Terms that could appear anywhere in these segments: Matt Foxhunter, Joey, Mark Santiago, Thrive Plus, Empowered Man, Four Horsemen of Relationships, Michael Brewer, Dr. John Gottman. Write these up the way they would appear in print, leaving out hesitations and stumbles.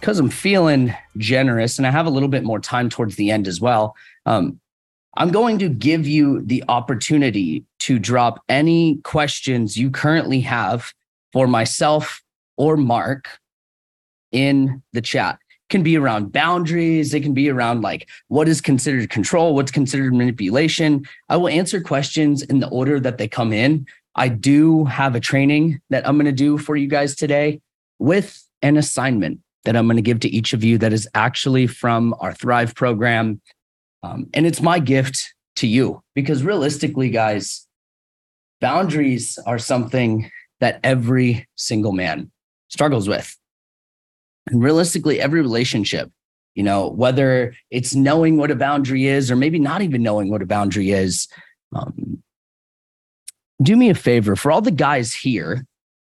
because I'm feeling generous and I have a little bit more time towards the end as well, I'm going to give you the opportunity to drop any questions you currently have for myself or Mark in the chat. It can be around boundaries. It can be around like what is considered control, what's considered manipulation. I will answer questions in the order that they come in. I do have a training that I'm going to do for you guys today with an assignment that I'm going to give to each of you that is actually from our Thrive program. And it's my gift to you because realistically, guys, boundaries are something that every single man struggles with. And realistically, every relationship, you know, whether it's knowing what a boundary is or maybe not even knowing what a boundary is, do me a favor for all the guys here.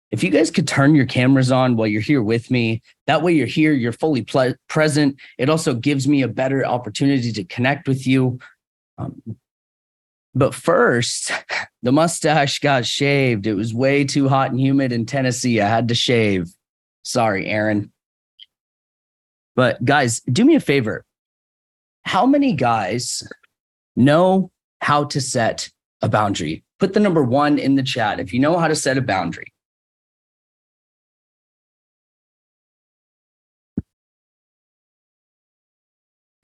If you guys could turn your cameras on while you're here with me, that way you're here, you're fully present. It also gives me a better opportunity to connect with you. But first, the mustache got shaved. It was way too hot and humid in Tennessee. I had to shave. Sorry, Aaron. But guys, do me a favor. How many guys know how to set a boundary? Put the number one in the chat if you know how to set a boundary.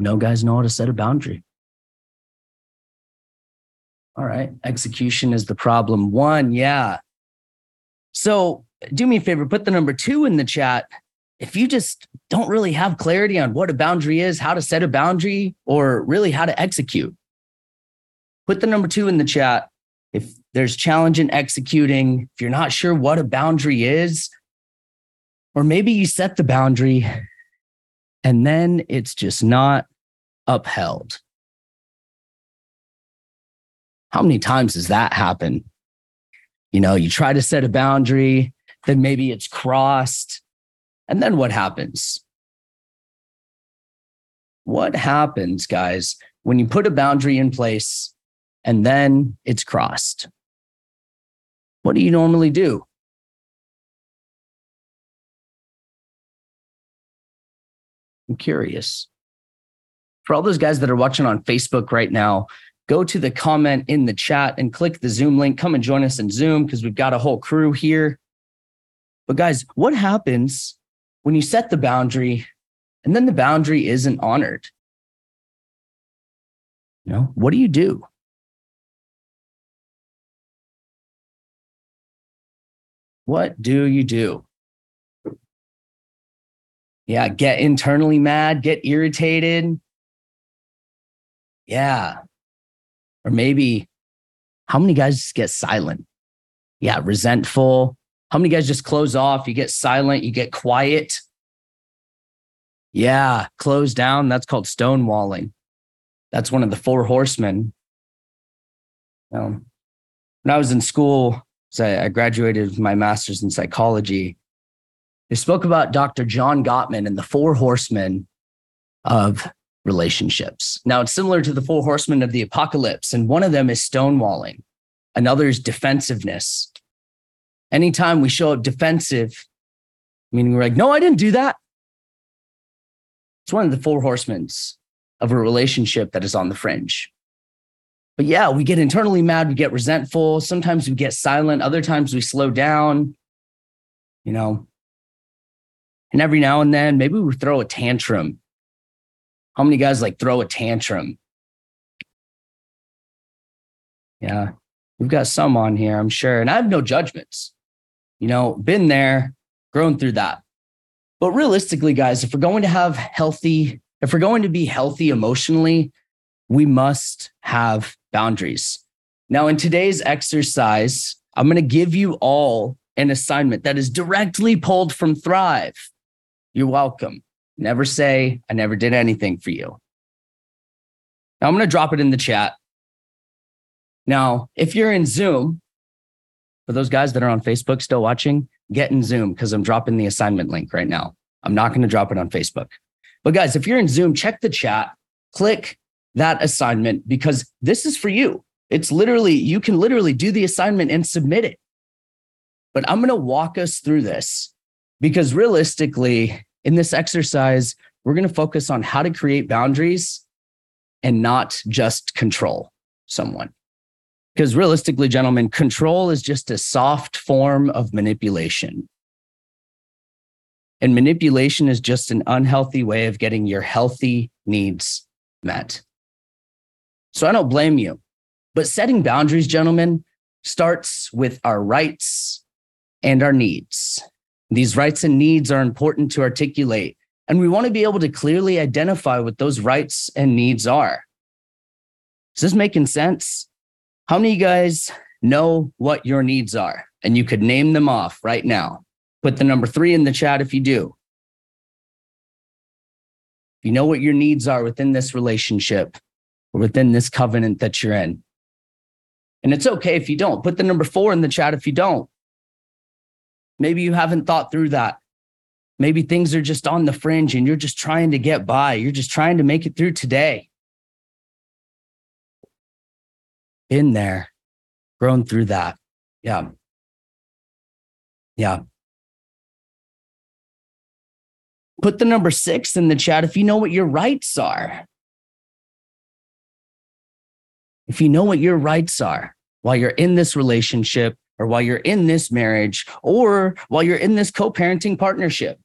No guys know how to set a boundary. All right. Execution is the problem. One. Yeah. So do me a favor. Put the number two in the chat. If you just don't really have clarity on what a boundary is, how to set a boundary, or really how to execute. Put the number two in the chat. If there's challenge in executing, if you're not sure what a boundary is, or maybe you set the boundary and then it's just not upheld. How many times does that happen? You know, you try to set a boundary, then maybe it's crossed. And then what happens? What happens, guys, when you put a boundary in place and then it's crossed? What do you normally do? I'm curious. For all those guys that are watching on Facebook right now, go to the comment in the chat and click the Zoom link. Come and join us in Zoom because we've got a whole crew here. But guys, what happens when you set the boundary and then the boundary isn't honored? You know, what do? What do you do? Yeah, get internally mad, get irritated. Yeah. Or maybe how many guys just get silent? Yeah, resentful. How many guys just close off? You get silent, you get quiet. Yeah, close down. That's called stonewalling. That's one of the Four Horsemen. When I was in school, so I graduated with my master's in psychology. They spoke about Dr. John Gottman and the Four Horsemen of Relationships. Now, it's similar to the Four Horsemen of the Apocalypse, and one of them is stonewalling. Another is defensiveness. Anytime we show up defensive, meaning we're like, no, I didn't do that. It's one of the Four Horsemen of a relationship that is on the fringe. But yeah, we get internally mad, we get resentful. Sometimes we get silent. Other times we slow down, you know. And every now and then, maybe we throw a tantrum. How many guys like throw a tantrum? Yeah, we've got some on here, I'm sure. And I have no judgments, you know, been there, grown through that. But realistically, guys, if we're going to be healthy emotionally, we must have boundaries. Now, in today's exercise, I'm going to give you all an assignment that is directly pulled from Thrive, you're welcome. Never say, I never did anything for you. Now, I'm going to drop it in the chat. Now, if you're in Zoom, for those guys that are on Facebook still watching, get in Zoom because I'm dropping the assignment link right now. I'm not going to drop it on Facebook. But guys, if you're in Zoom, check the chat, click that assignment because this is for you. It's literally, you can literally do the assignment and submit it. But I'm going to walk us through this because realistically, in this exercise, we're going to focus on how to create boundaries and not just control someone. Because realistically, gentlemen, control is just a soft form of manipulation. And manipulation is just an unhealthy way of getting your healthy needs met. So I don't blame you. But setting boundaries, gentlemen, starts with our rights and our needs. These rights and needs are important to articulate, and we want to be able to clearly identify what those rights and needs are. Is this making sense? How many of you guys know what your needs are? And you could name them off right now. Put the number 3 in the chat if you do. If you know what your needs are within this relationship or within this covenant that you're in. And it's okay if you don't. Put the number 4 in the chat if you don't. Maybe you haven't thought through that. Maybe things are just on the fringe and you're just trying to get by. You're just trying to make it through today. Been there, grown through that. Yeah. Put the number 6 in the chat if you know what your rights are. If you know what your rights are while you're in this relationship, or while you're in this marriage, or while you're in this co-parenting partnership.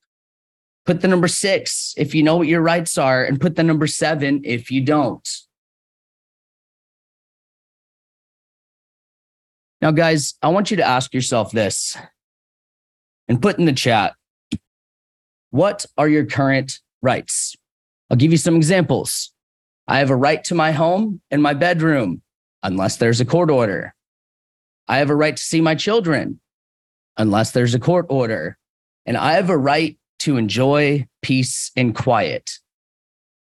Put the number 6 if you know what your rights are, and put the number 7 if you don't. Now, guys, I want you to ask yourself this and put in the chat, what are your current rights? I'll give you some examples. I have a right to my home and my bedroom, unless there's a court order. I have a right to see my children, unless there's a court order. And I have a right to enjoy peace and quiet,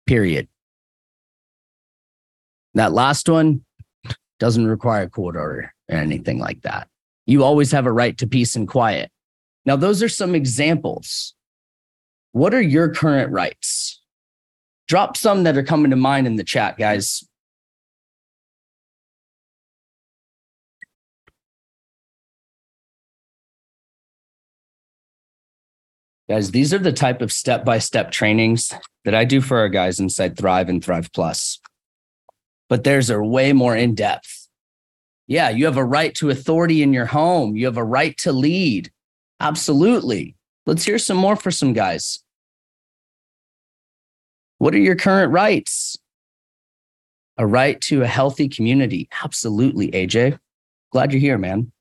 period. That last one doesn't require a court order or anything like that. You always have a right to peace and quiet. Now, those are some examples. What are your current rights? Drop some that are coming to mind in the chat, guys. Guys, these are the type of step-by-step trainings that I do for our guys inside Thrive and Thrive Plus. But theirs are way more in-depth. Yeah, you have a right to authority in your home. You have a right to lead. Absolutely. Let's hear some more for some guys. What are your current rights? A right to a healthy community. Absolutely, AJ. Glad you're here, man.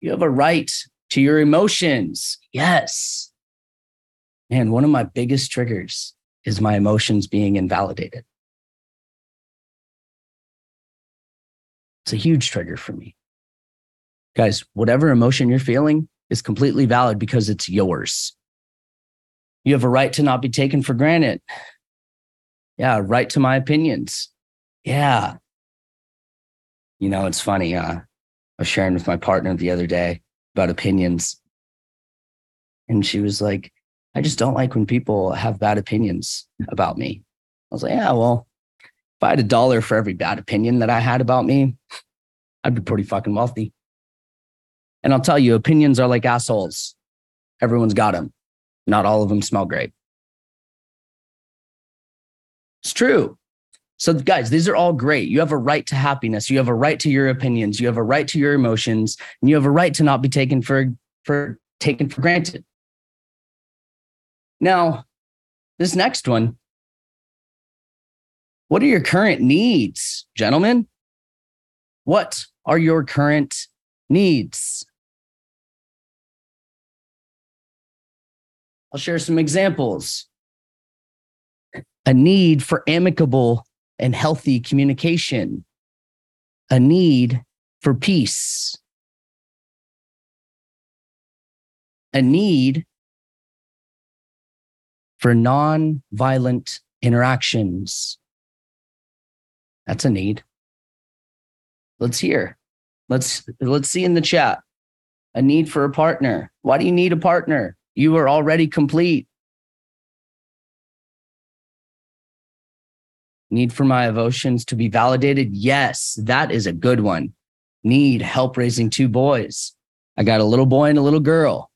You have a right to your emotions. Yes. Man, one of my biggest triggers is my emotions being invalidated. It's a huge trigger for me. Guys, whatever emotion you're feeling is completely valid because it's yours. You have a right to not be taken for granted. Yeah, right to my opinions. Yeah. You know, it's funny. I was sharing with my partner the other day about opinions. And she was like, I just don't like when people have bad opinions about me. I was like, yeah, well, if I had $1 for every bad opinion that I had about me, I'd be pretty fucking wealthy. And I'll tell you, opinions are like assholes. Everyone's got them. Not all of them smell great. It's true. So guys, these are all great. You have a right to happiness. You have a right to your opinions. You have a right to your emotions, and you have a right to not be taken for granted. Now, this next one. What are your current needs, gentlemen? What are your current needs? I'll share some examples. A need for amicable and healthy communication, a need for peace, a need for non-violent interactions. That's a need. Let's hear. Let's see in the chat. A need for a partner. Why do you need a partner? You are already complete. Need for my emotions to be validated. Yes, that is a good one. Need help raising two boys. I got a little boy and a little girl.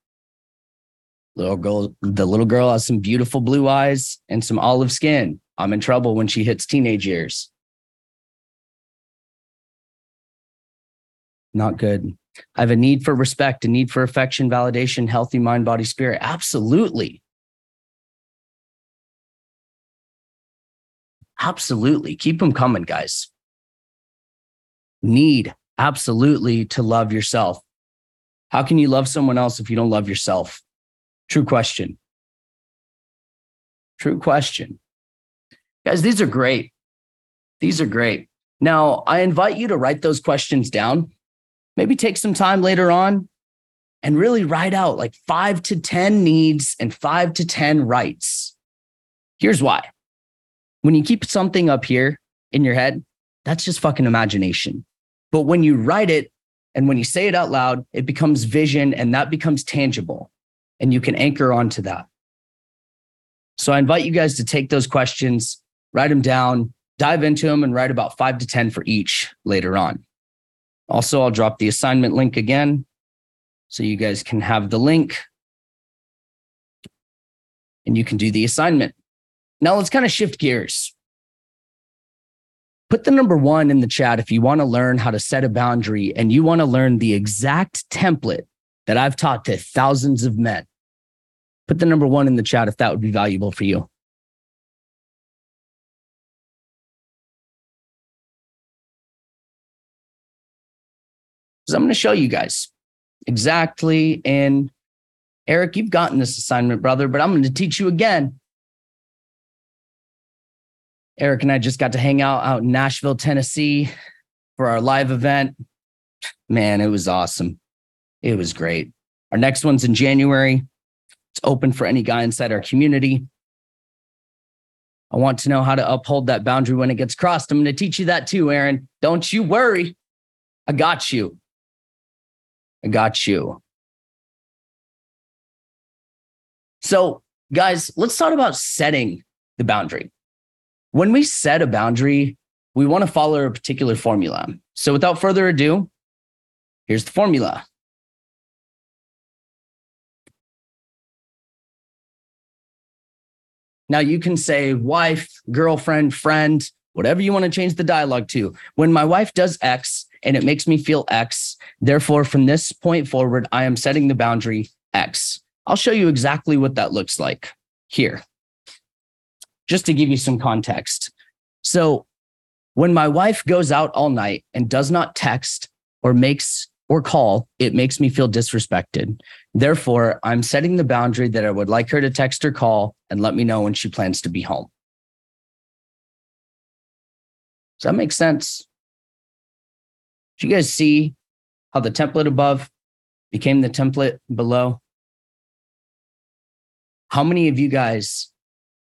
The little girl has some beautiful blue eyes and some olive skin. I'm in trouble when she hits teenage years. Not good. I have a need for respect, a need for affection, validation, healthy mind, body, spirit. Absolutely. Absolutely. Keep them coming, guys. Need absolutely to love yourself. How can you love someone else if you don't love yourself? True question. True question. Guys, these are great. These are great. Now, I invite you to write those questions down. Maybe take some time later on and really write out like 5 to 10 needs and 5 to 10 rights. Here's why. When you keep something up here in your head, that's just fucking imagination. But when you write it and when you say it out loud, it becomes vision and that becomes tangible and you can anchor onto that. So I invite you guys to take those questions, write them down, dive into them and write about 5 to 10 for each later on. Also, I'll drop the assignment link again so you guys can have the link and you can do the assignment. Now let's kind of shift gears. Put the number one in the chat if you want to learn how to set a boundary and you want to learn the exact template that I've taught to thousands of men. Put the number one in the chat if that would be valuable for you. So I'm going to show you guys exactly. And Eric, you've gotten this assignment, brother, but I'm going to teach you again. Eric and I just got to hang out in Nashville, Tennessee for our live event. Man, it was awesome. It was great. Our next one's in January. It's open for any guy inside our community. I want to know how to uphold that boundary when it gets crossed. I'm going to teach you that too, Aaron. Don't you worry. I got you. I got you. So, guys, let's talk about setting the boundary. When we set a boundary, we want to follow a particular formula. So, without further ado, here's the formula. Now, you can say wife, girlfriend, friend, whatever you want to change the dialogue to. When my wife does X, and it makes me feel X. Therefore, from this point forward, I am setting the boundary X. I'll show you exactly what that looks like here, just to give you some context. So when my wife goes out all night and does not text or makes or call, it makes me feel disrespected. Therefore, I'm setting the boundary that I would like her to text or call and let me know when she plans to be home. Does that make sense? You guys see how the template above became the template below? How many of you guys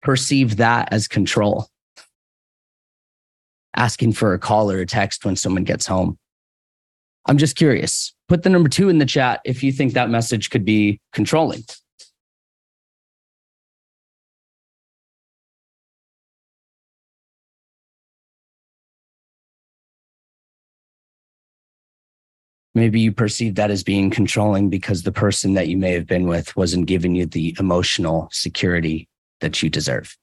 perceive that as control? Asking for a call or a text when someone gets home. I'm just curious. Put the number two in the chat if you think that message could be controlling. Maybe you perceive that as being controlling because the person that you may have been with wasn't giving you the emotional security that you deserve.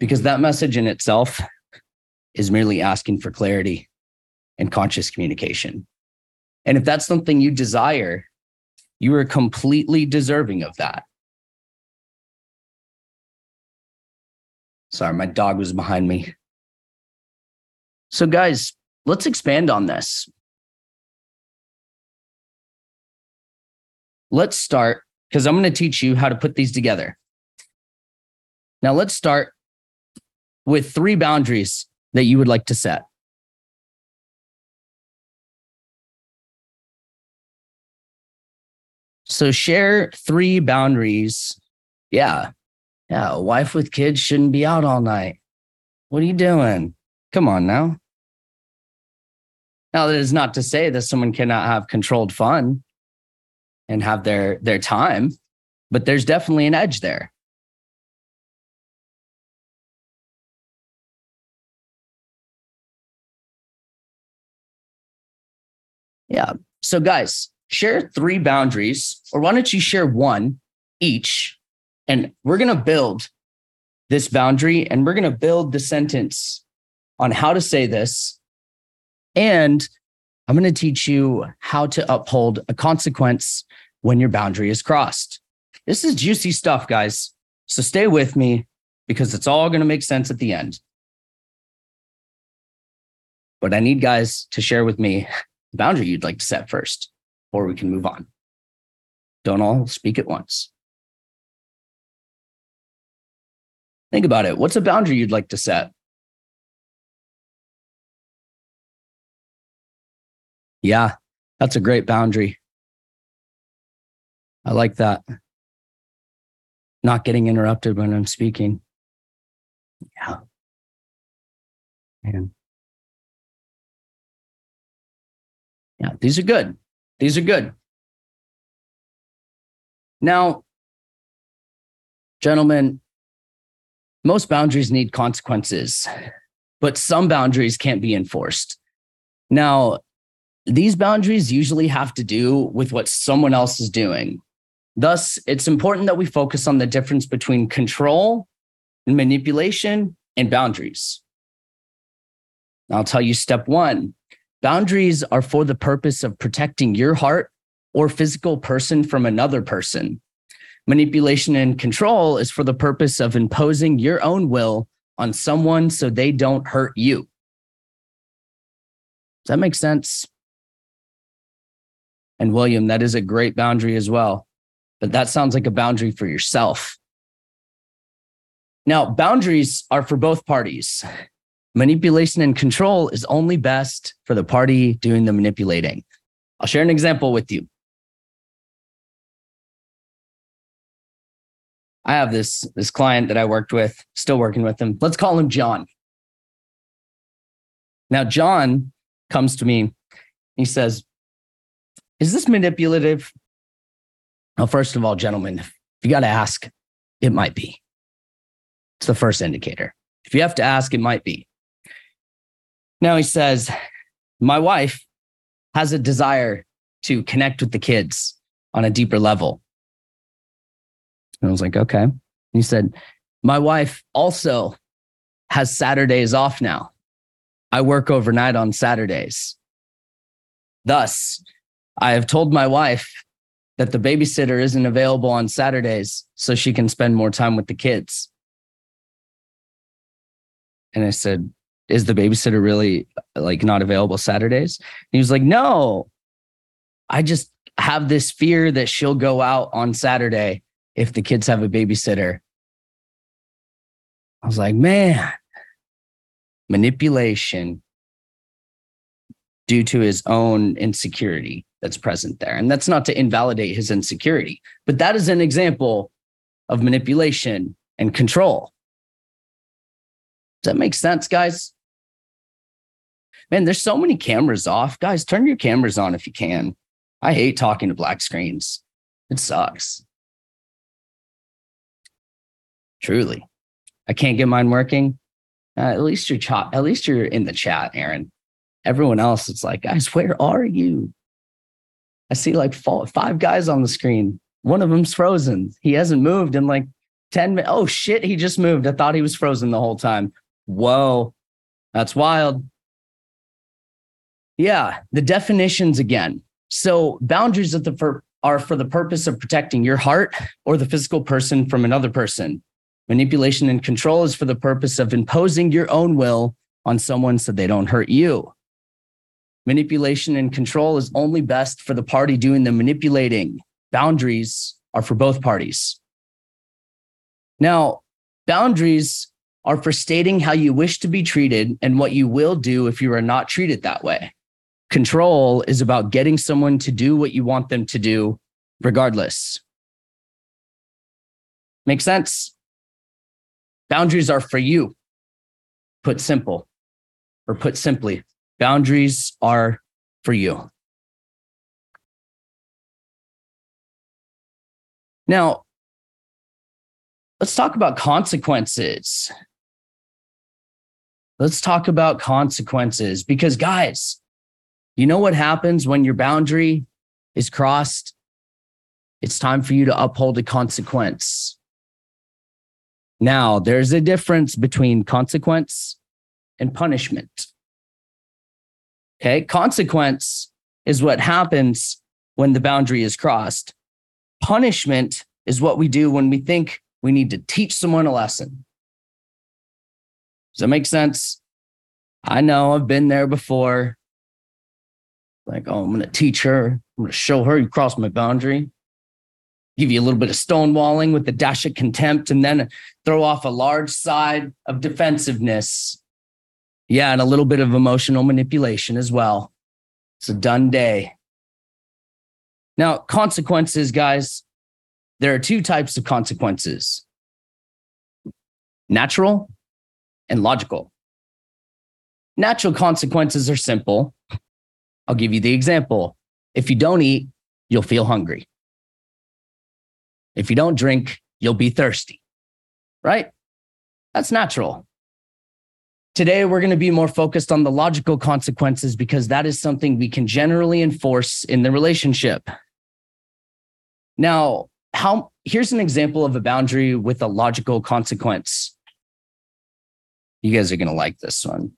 Because that message in itself is merely asking for clarity and conscious communication. And if that's something you desire, you are completely deserving of that. Sorry, my dog was behind me. So guys, let's expand on this. Let's start, because I'm going to teach you how to put these together. Now, let's start with 3 boundaries that you would like to set. So share three boundaries. Yeah. A wife with kids shouldn't be out all night. What are you doing? Come on now. Now, that is not to say that someone cannot have controlled fun and have their time, but there's definitely an edge there. Yeah. So guys, share three boundaries, or why don't you share one each? And we're going to build this boundary, and we're going to build the sentence on how to say this. And I'm going to teach you how to uphold a consequence when your boundary is crossed. This is juicy stuff, guys. So stay with me, because it's all going to make sense at the end. But I need guys to share with me the boundary you'd like to set first, or we can move on. Don't all speak at once. Think about it. What's a boundary you'd like to set? Yeah, that's a great boundary. I like that. Not getting interrupted when I'm speaking. Yeah. Man. Yeah, these are good. These are good. Now, gentlemen, most boundaries need consequences, but some boundaries can't be enforced. Now, these boundaries usually have to do with what someone else is doing. Thus, it's important that we focus on the difference between control and manipulation and boundaries. I'll tell you step one. Boundaries are for the purpose of protecting your heart or physical person from another person. Manipulation and control is for the purpose of imposing your own will on someone so they don't hurt you. Does that make sense? And William, that is a great boundary as well. But that sounds like a boundary for yourself. Now, boundaries are for both parties. Manipulation and control is only best for the party doing the manipulating. I'll share an example with you. I have this client that I worked with, still working with him. Let's call him John. Now, John comes to me. He says, "Is this manipulative?" Well, first of all, gentlemen, if you got to ask, it might be. It's the first indicator. If you have to ask, it might be. Now he says, "My wife has a desire to connect with the kids on a deeper level." And I was like, okay. And he said, "My wife also has Saturdays off now. I work overnight on Saturdays. Thus, I have told my wife that the babysitter isn't available on Saturdays so she can spend more time with the kids." And I said, "Is the babysitter really like not available Saturdays?" And he was like, "No, I just have this fear that she'll go out on Saturday if the kids have a babysitter." I was like, man, manipulation due to his own insecurity that's present there. And that's not to invalidate his insecurity, but that is an example of manipulation and control. Does that make sense, guys? Man, there's so many cameras off. Guys, turn your cameras on if you can. I hate talking to black screens. It sucks. Truly. I can't get mine working. At least you're in the chat, Aaron. Everyone else, it's like, guys, where are you? I see like five guys on the screen. One of them's frozen. He hasn't moved in like 10 minutes. Oh, shit, he just moved. I thought he was frozen the whole time. Whoa, that's wild. Yeah, the definitions again. So boundaries are for the purpose of protecting your heart or the physical person from another person. Manipulation and control is for the purpose of imposing your own will on someone so they don't hurt you. Manipulation and control is only best for the party doing the manipulating. Boundaries are for both parties. Now, boundaries are for stating how you wish to be treated and what you will do if you are not treated that way. Control is about getting someone to do what you want them to do regardless. Make sense? Boundaries are for you. Put simple, or put simply, boundaries are for you. Now, let's talk about consequences. Let's talk about consequences, because guys, you know what happens when your boundary is crossed? It's time for you to uphold a consequence. Now, there's a difference between consequence and punishment. Okay, consequence is what happens when the boundary is crossed. Punishment is what we do when we think we need to teach someone a lesson. Does that make sense? I know I've been there before. Like, oh, I'm going to teach her. I'm going to show her you crossed my boundary. Give you a little bit of stonewalling with a dash of contempt, and then throw off a large side of defensiveness. Yeah, and a little bit of emotional manipulation as well. It's a done day. Now, consequences, guys, there are two types of consequences: natural and logical. Natural consequences are simple. I'll give you the example. If you don't eat, you'll feel hungry. If you don't drink, you'll be thirsty, right? That's natural. Today, we're going to be more focused on the logical consequences, because that is something we can generally enforce in the relationship. Now, here's an example of a boundary with a logical consequence. You guys are going to like this one.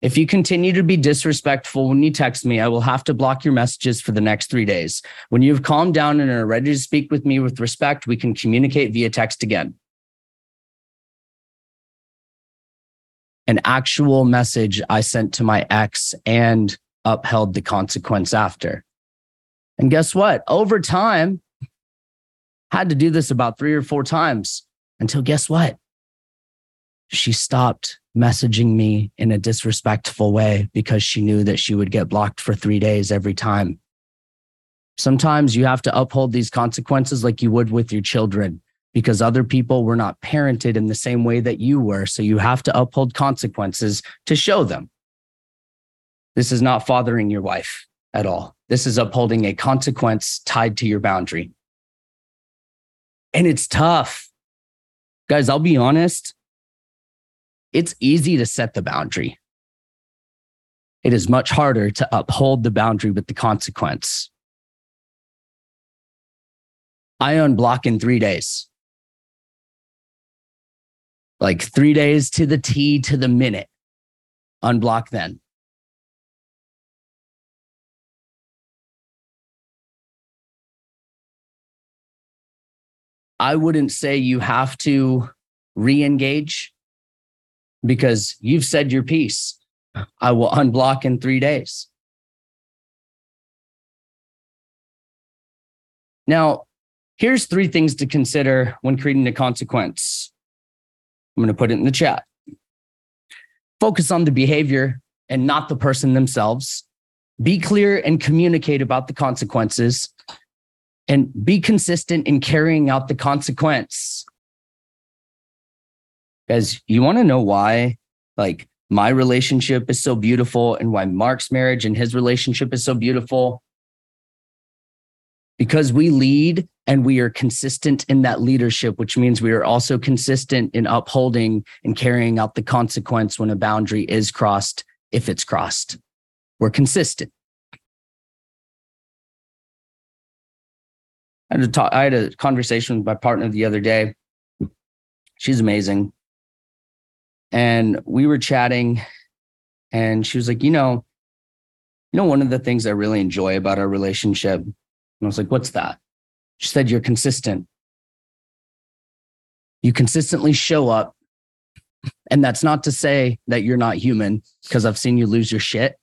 If you continue to be disrespectful when you text me, I will have to block your messages for the next 3 days. When you've calmed down and are ready to speak with me with respect, we can communicate via text again. An actual message I sent to my ex and upheld the consequence after. And guess what? Over time, had to do this about 3 or 4 times until, guess what? She stopped messaging me in a disrespectful way because she knew that she would get blocked for 3 days every time. Sometimes you have to uphold these consequences like you would with your children, because other people were not parented in the same way that you were. So you have to uphold consequences to show them. This is not fathering your wife at all. This is upholding a consequence tied to your boundary. And it's tough. Guys, I'll be honest. It's easy to set the boundary. It is much harder to uphold the boundary with the consequence. I unblock in 3 days. Like 3 days to the T to the minute. Unblock then. I wouldn't say you have to re-engage, because you've said your piece. I will unblock in 3 days. Now, here's 3 things to consider when creating a consequence. I'm going to put it in the chat. Focus on the behavior and not the person themselves. Be clear and communicate about the consequences, and be consistent in carrying out the consequence. Guys, you want to know why, like, my relationship is so beautiful and why Mark's marriage and his relationship is so beautiful? Because we lead and we are consistent in that leadership, which means we are also consistent in upholding and carrying out the consequence when a boundary is crossed, if it's crossed. We're consistent. I had a conversation with my partner the other day. She's amazing. And we were chatting, and she was like, you know, one of the things I really enjoy about our relationship. And I was like, what's that? She said, you're consistent. You consistently show up. And that's not to say that you're not human, because I've seen you lose your shit.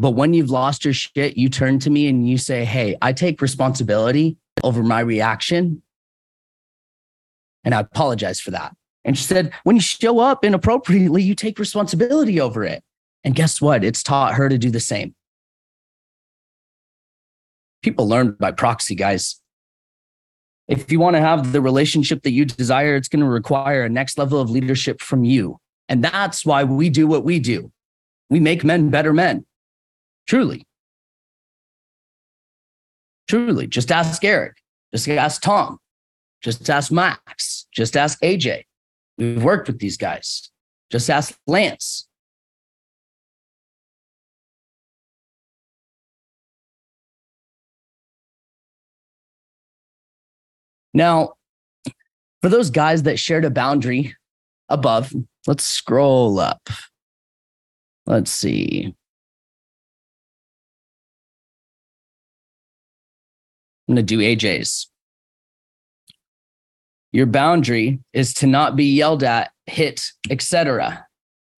But when you've lost your shit, you turn to me and you say, hey, I take responsibility over my reaction, and I apologize for that. And she said, when you show up inappropriately, you take responsibility over it. And guess what? It's taught her to do the same. people learn by proxy, guys. If you want to have the relationship that you desire, it's going to require a next level of leadership from you. And that's why we do what we do. We make men better men. Truly. Truly. Just ask Eric. Just ask Tom. Just ask Max. Just ask AJ. We've worked with these guys. Just ask Lance. Now, for those guys that shared a boundary above, let's scroll up. Let's see. I'm going to do AJ's. Your boundary is to not be yelled at, hit, etc.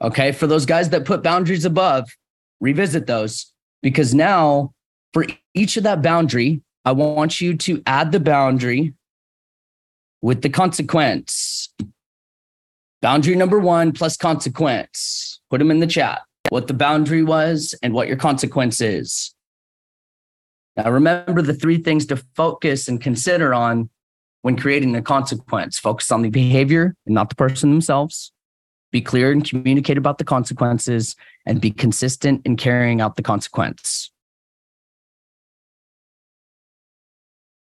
Okay, for those guys that put boundaries above, revisit those, because now for each of that boundary, I want you to add the boundary with the consequence. Boundary number one plus consequence. Put them in the chat. What the boundary was and what your consequence is. Now remember the three things to focus and consider on when creating the consequence. Focus on the behavior and not the person themselves. Be clear and communicate about the consequences, and be consistent in carrying out the consequence.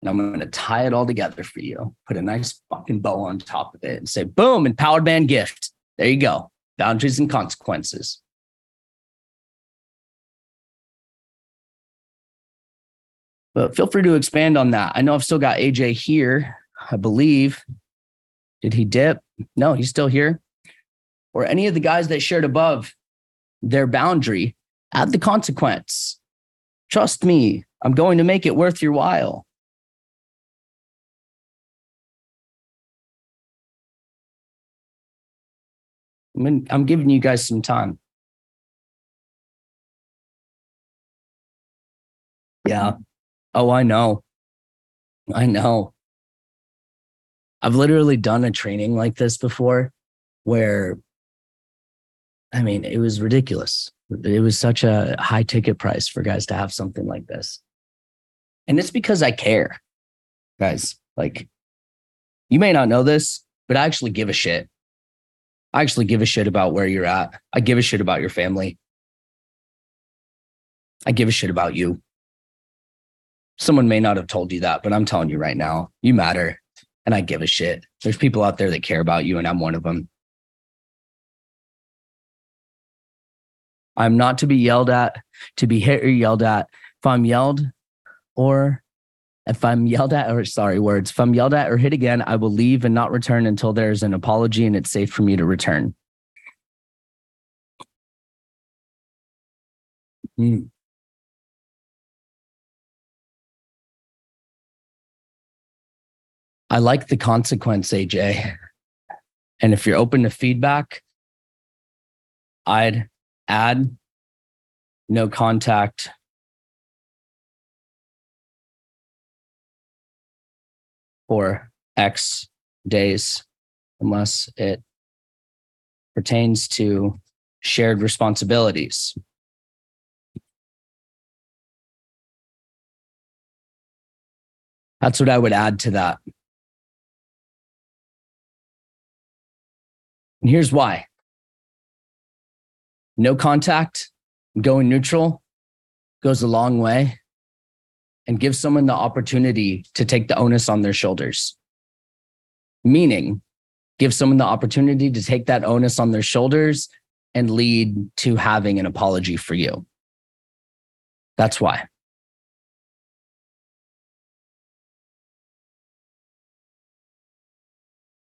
And I'm going to tie it all together for you. Put a nice fucking bow on top of it and say, boom, empowered man gift. There you go. Boundaries and consequences. But feel free to expand on that. I know I've still got AJ here, I believe. Did he dip? No, he's still here. Or any of the guys that shared above their boundary, add the consequence. Trust me, I'm going to make it worth your while. I'm giving you guys some time. Yeah. Oh, I know. I know. I've literally done a training like this before where, I mean, it was ridiculous. It was such a high ticket price for guys to have something like this. And it's because I care. Guys, like, you may not know this, but I actually give a shit. I actually give a shit about where you're at. I give a shit about your family. I give a shit about you. Someone may not have told you that, but I'm telling you right now, you matter. And I give a shit. There's people out there that care about you, and I'm one of them. I'm not to be yelled at, to be hit or yelled at. If I'm yelled at or hit again, I will leave and not return until there's an apology and it's safe for me to return. I like the consequence, AJ. And if you're open to feedback, I'd add no contact. For X days, unless it pertains to shared responsibilities. That's what I would add to that. And here's why. No contact, going neutral goes a long way. And give someone the opportunity to take the onus on their shoulders. Meaning, give someone the opportunity to take that onus on their shoulders and lead to having an apology for you. That's why.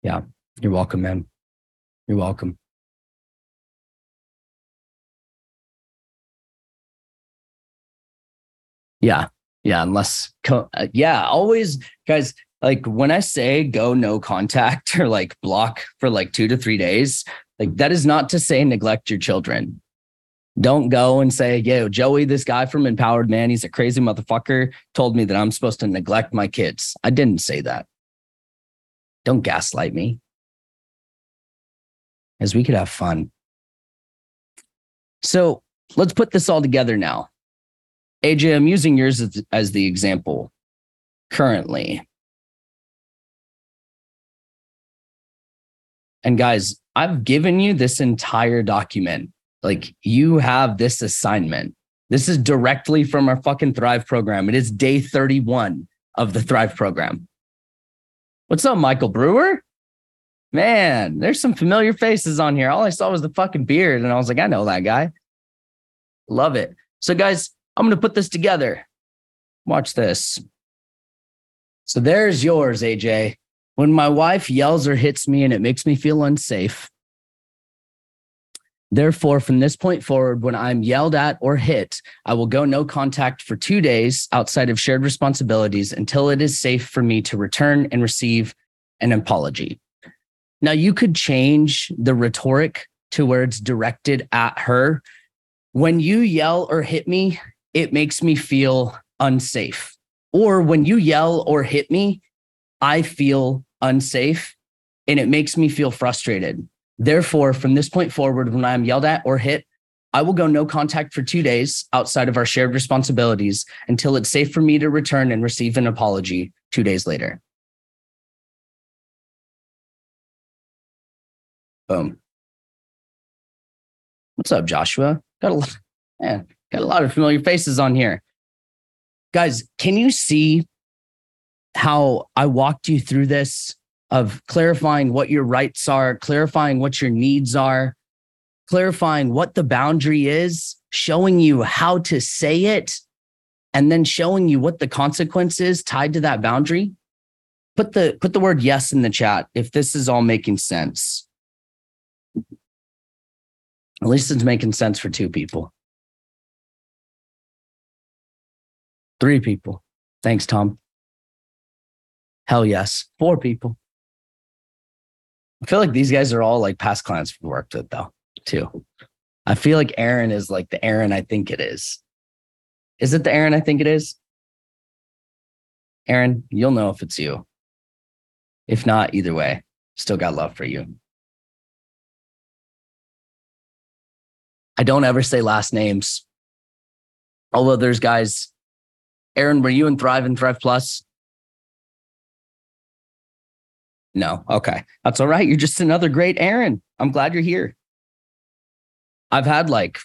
Yeah, you're welcome, man. You're welcome. Yeah. Yeah, always, guys, like when I say go no contact or like block for like 2 to 3 days, like that is not to say neglect your children. Don't go and say, yo, Joey, this guy from Empowered Man, he's a crazy motherfucker, told me that I'm supposed to neglect my kids. I didn't say that. Don't gaslight me. As we could have fun. So let's put this all together now. AJ, I'm using yours as the example currently. And guys, I've given you this entire document. Like, you have this assignment. This is directly from our fucking Thrive program. It is day 31 of the Thrive program. What's up, Michael Brewer? Man, there's some familiar faces on here. All I saw was the fucking beard. And I was like, I know that guy. Love it. So guys, I'm going to put this together. Watch this. So there's yours, AJ. When my wife yells or hits me and it makes me feel unsafe. Therefore, from this point forward, when I'm yelled at or hit, I will go no contact for 2 days outside of shared responsibilities until it is safe for me to return and receive an apology. Now, you could change the rhetoric to where it's directed at her. When you yell or hit me, it makes me feel unsafe. Or when you yell or hit me, I feel unsafe and it makes me feel frustrated. Therefore, from this point forward, when I'm yelled at or hit, I will go no contact for 2 days outside of our shared responsibilities until it's safe for me to return and receive an apology 2 days later. Boom. What's up, Joshua? Got a lot of familiar faces on here. Guys, can you see how I walked you through this of clarifying what your rights are, clarifying what your needs are, clarifying what the boundary is, showing you how to say it, and then showing you what the consequence is tied to that boundary? Put the word yes in the chat if this is all making sense. At least it's making sense for 2 people. 3 people. Thanks, Tom. Hell yes. 4 people. I feel like these guys are all like past clients we've worked with though, too. I feel like Aaron is like the Aaron I think it is. Is it the Aaron I think it is? Aaron, you'll know if it's you. If not, either way, still got love for you. I don't ever say last names. Although there's guys, Aaron, were you in Thrive and Thrive Plus? No. Okay. That's all right. You're just another great Aaron. I'm glad you're here. I've had like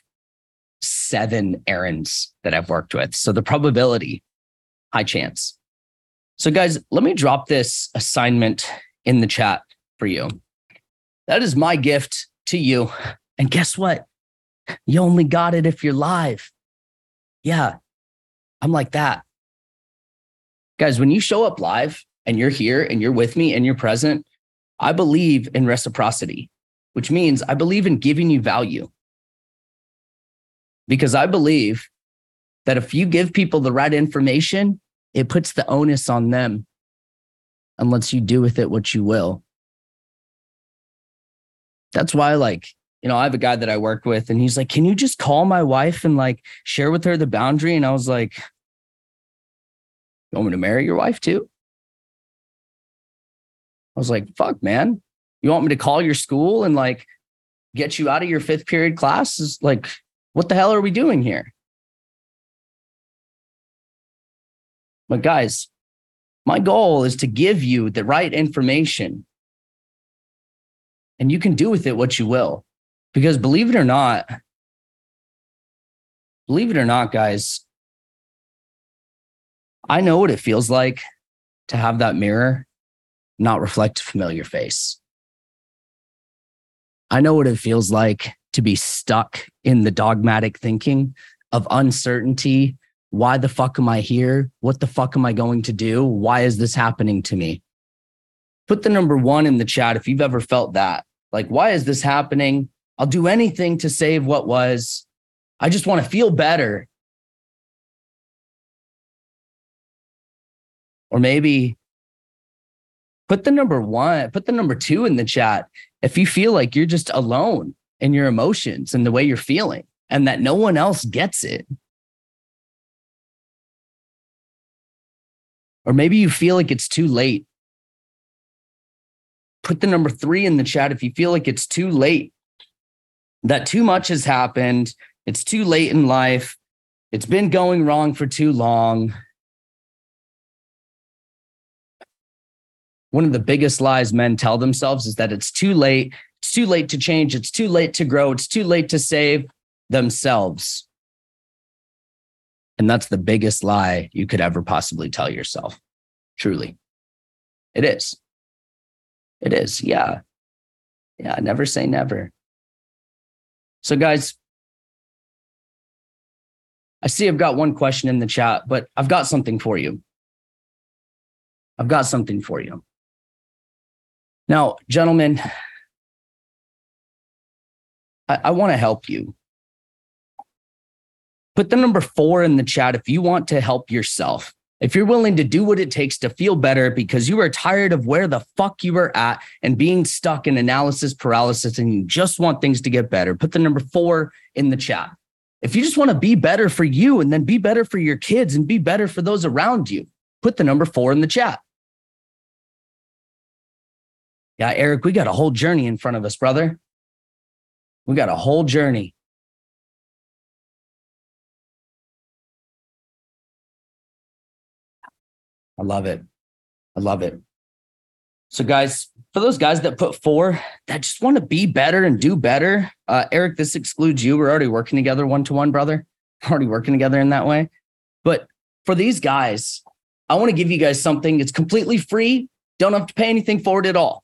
7 Aarons that I've worked with. So the probability, high chance. So guys, let me drop this assignment in the chat for you. That is my gift to you. And guess what? You only got it if you're live. Yeah. I'm like that. Guys, when you show up live, and you're here and you're with me and you're present, I believe in reciprocity, which means I believe in giving you value. Because I believe that if you give people the right information, it puts the onus on them and lets you do with it what you will. That's why, like, you know, I have a guy that I work with and he's like, can you just call my wife and like share with her the boundary? And I was like, you want me to marry your wife too? I was like, fuck, man, you want me to call your school and like get you out of your 5th period classes? Like, what the hell are we doing here? But guys, my goal is to give you the right information and you can do with it what you will. Because believe it or not, guys, I know what it feels like to have that mirror not reflect a familiar face. I know what it feels like to be stuck in the dogmatic thinking of uncertainty. Why the fuck am I here? What the fuck am I going to do? Why is this happening to me? Put the number 1 in the chat if you've ever felt that. Like, why is this happening? I'll do anything to save what was. I just want to feel better. Or maybe put the number 1, put the number 2 in the chat if you feel like you're just alone in your emotions and the way you're feeling and that no one else gets it. Or maybe you feel like it's too late. Put the number 3 in the chat if you feel like it's too late, that too much has happened. It's too late in life. It's been going wrong for too long. One of the biggest lies men tell themselves is that it's too late. It's too late to change. It's too late to grow. It's too late to save themselves. And that's the biggest lie you could ever possibly tell yourself. Truly. It is. It is. Yeah. Yeah. Never say never. So guys, I see I've got one question in the chat, but I've got something for you. I've got something for you. Now, gentlemen, I want to help you. Put the number 4 in the chat if you want to help yourself. If you're willing to do what it takes to feel better because you are tired of where the fuck you are at and being stuck in analysis paralysis and you just want things to get better, put the number 4 in the chat. If you just want to be better for you and then be better for your kids and be better for those around you, put the number 4 in the chat. Yeah, Eric, we got a whole journey in front of us, brother. We got a whole journey. I love it. I love it. So guys, for those guys that put 4, that just want to be better and do better, Eric, this excludes you. We're already working together one-to-one, brother. Already working together in that way. But for these guys, I want to give you guys something. It's completely free. Don't have to pay anything for it at all.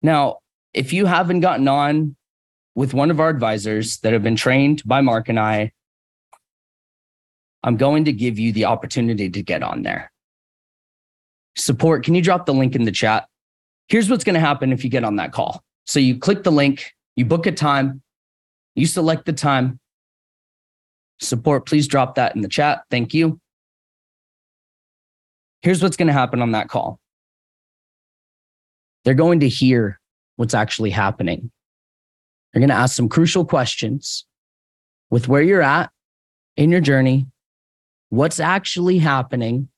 Now, if you haven't gotten on with one of our advisors that have been trained by Mark and I, I'm going to give you the opportunity to get on there. Support, can you drop the link in the chat? Here's what's going to happen if you get on that call. So you click the link, you book a time, you select the time. Support, please drop that in the chat. Thank you. Here's what's going to happen on that call. They're going to hear what's actually happening. They're going to ask some crucial questions with where you're at in your journey, what's actually happening.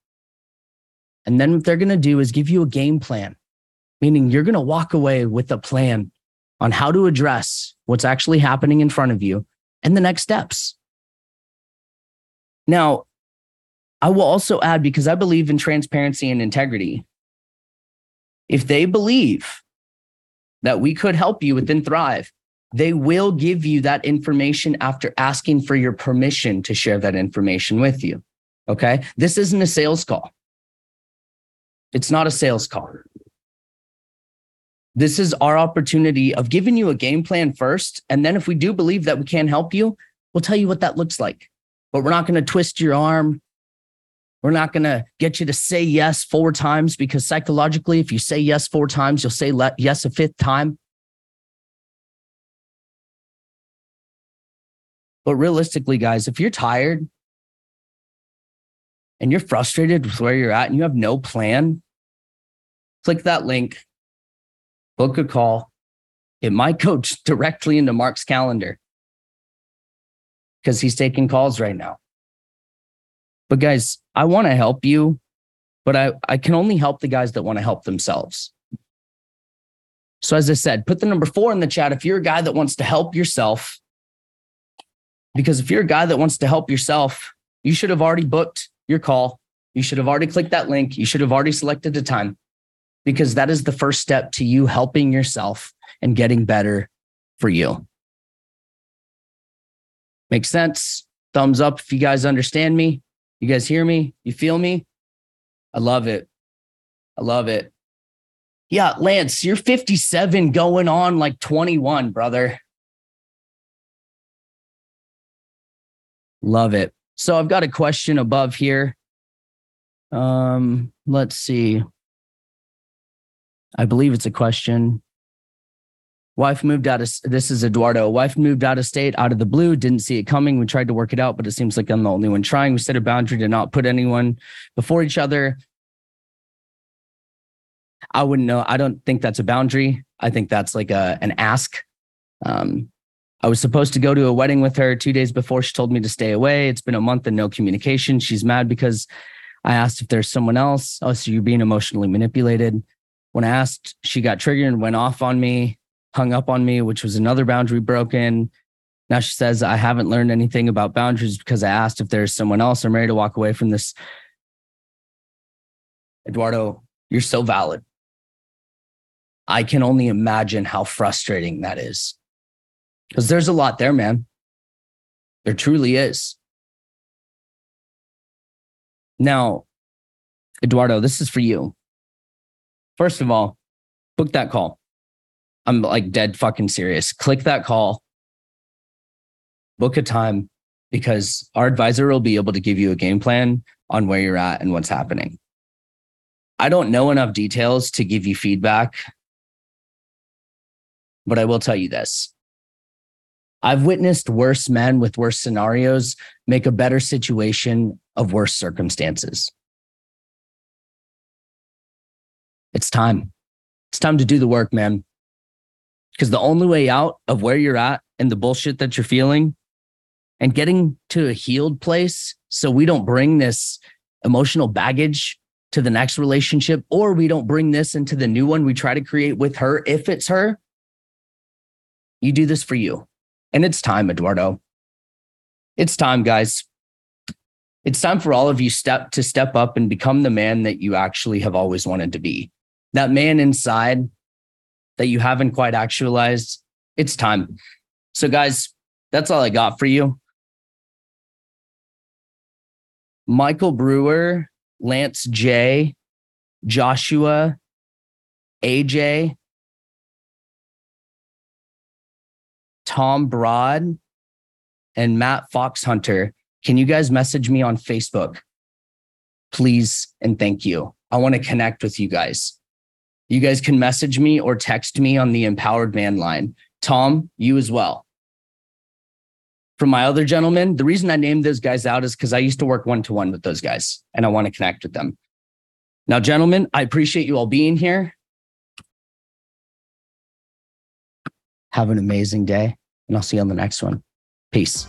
And then what they're going to do is give you a game plan, meaning you're going to walk away with a plan on how to address what's actually happening in front of you and the next steps. Now, I will also add, because I believe in transparency and integrity, if they believe that we could help you within Thrive, they will give you that information after asking for your permission to share that information with you. Okay? This isn't a sales call. It's not a sales call. This is our opportunity of giving you a game plan first. And then if we do believe that we can help you, we'll tell you what that looks like. But we're not going to twist your arm. We're not going to get you to say yes 4 times, because psychologically, if you say yes 4 times, you'll say yes a 5th time. But realistically, guys, if you're tired and you're frustrated with where you're at and you have no plan, click that link, book a call. It might go directly into Mark's calendar because he's taking calls right now. But guys, I want to help you, but I can only help the guys that want to help themselves. So as I said, put the number 4 in the chat if you're a guy that wants to help yourself. Because if you're a guy that wants to help yourself, you should have already booked your call. You should have already clicked that link. You should have already selected a time, because that is the first step to you helping yourself and getting better for you. Makes sense? Thumbs up if you guys understand me. You guys hear me? You feel me? I love it. I love it. Yeah, Lance, you're 57 going on like 21, brother. Love it. So I've got a question above here. Let's see. I believe it's a question. Wife moved out of, this is Eduardo. Wife moved out of state, out of the blue. Didn't see it coming. We tried to work it out, but it seems like I'm the only one trying. We set a boundary to not put anyone before each other. I wouldn't know. I don't think that's a boundary. I think that's like an ask. I was supposed to go to a wedding with her 2 days before. She told me to stay away. It's been a month and no communication. She's mad because I asked if there's someone else. Oh, so you're being emotionally manipulated. When I asked, she got triggered and went off on me, hung up on me, which was another boundary broken. Now she says, I haven't learned anything about boundaries because I asked if there's someone else I'm ready to walk away from this. Eduardo, you're so valid. I can only imagine how frustrating that is. Because there's a lot there, man. There truly is. Now, Eduardo, this is for you. First of all, book that call. I'm like dead fucking serious. Click that call. Book a time, because our advisor will be able to give you a game plan on where you're at and what's happening. I don't know enough details to give you feedback, but I will tell you this. I've witnessed worse men with worse scenarios make a better situation of worse circumstances. It's time. It's time to do the work, man. Because the only way out of where you're at and the bullshit that you're feeling and getting to a healed place, so we don't bring this emotional baggage to the next relationship, or we don't bring this into the new one we try to create with her, if it's her, you do this for you. And it's time, Eduardo. It's time, guys. It's time for all of you to step up and become the man that you actually have always wanted to be. That man inside that you haven't quite actualized. It's time. So guys, that's all I got for you. Michael Brewer, Lance J, Joshua, AJ, Tom Broad, and Matt Foxhunter. Can you guys message me on Facebook? Please and thank you. I want to connect with you guys. You guys can message me or text me on the Empowered Man line. Tom, you as well. From my other gentlemen, the reason I named those guys out is because I used to work one-to-one with those guys and I want to connect with them. Now, gentlemen, I appreciate you all being here. Have an amazing day, and I'll see you on the next one. Peace.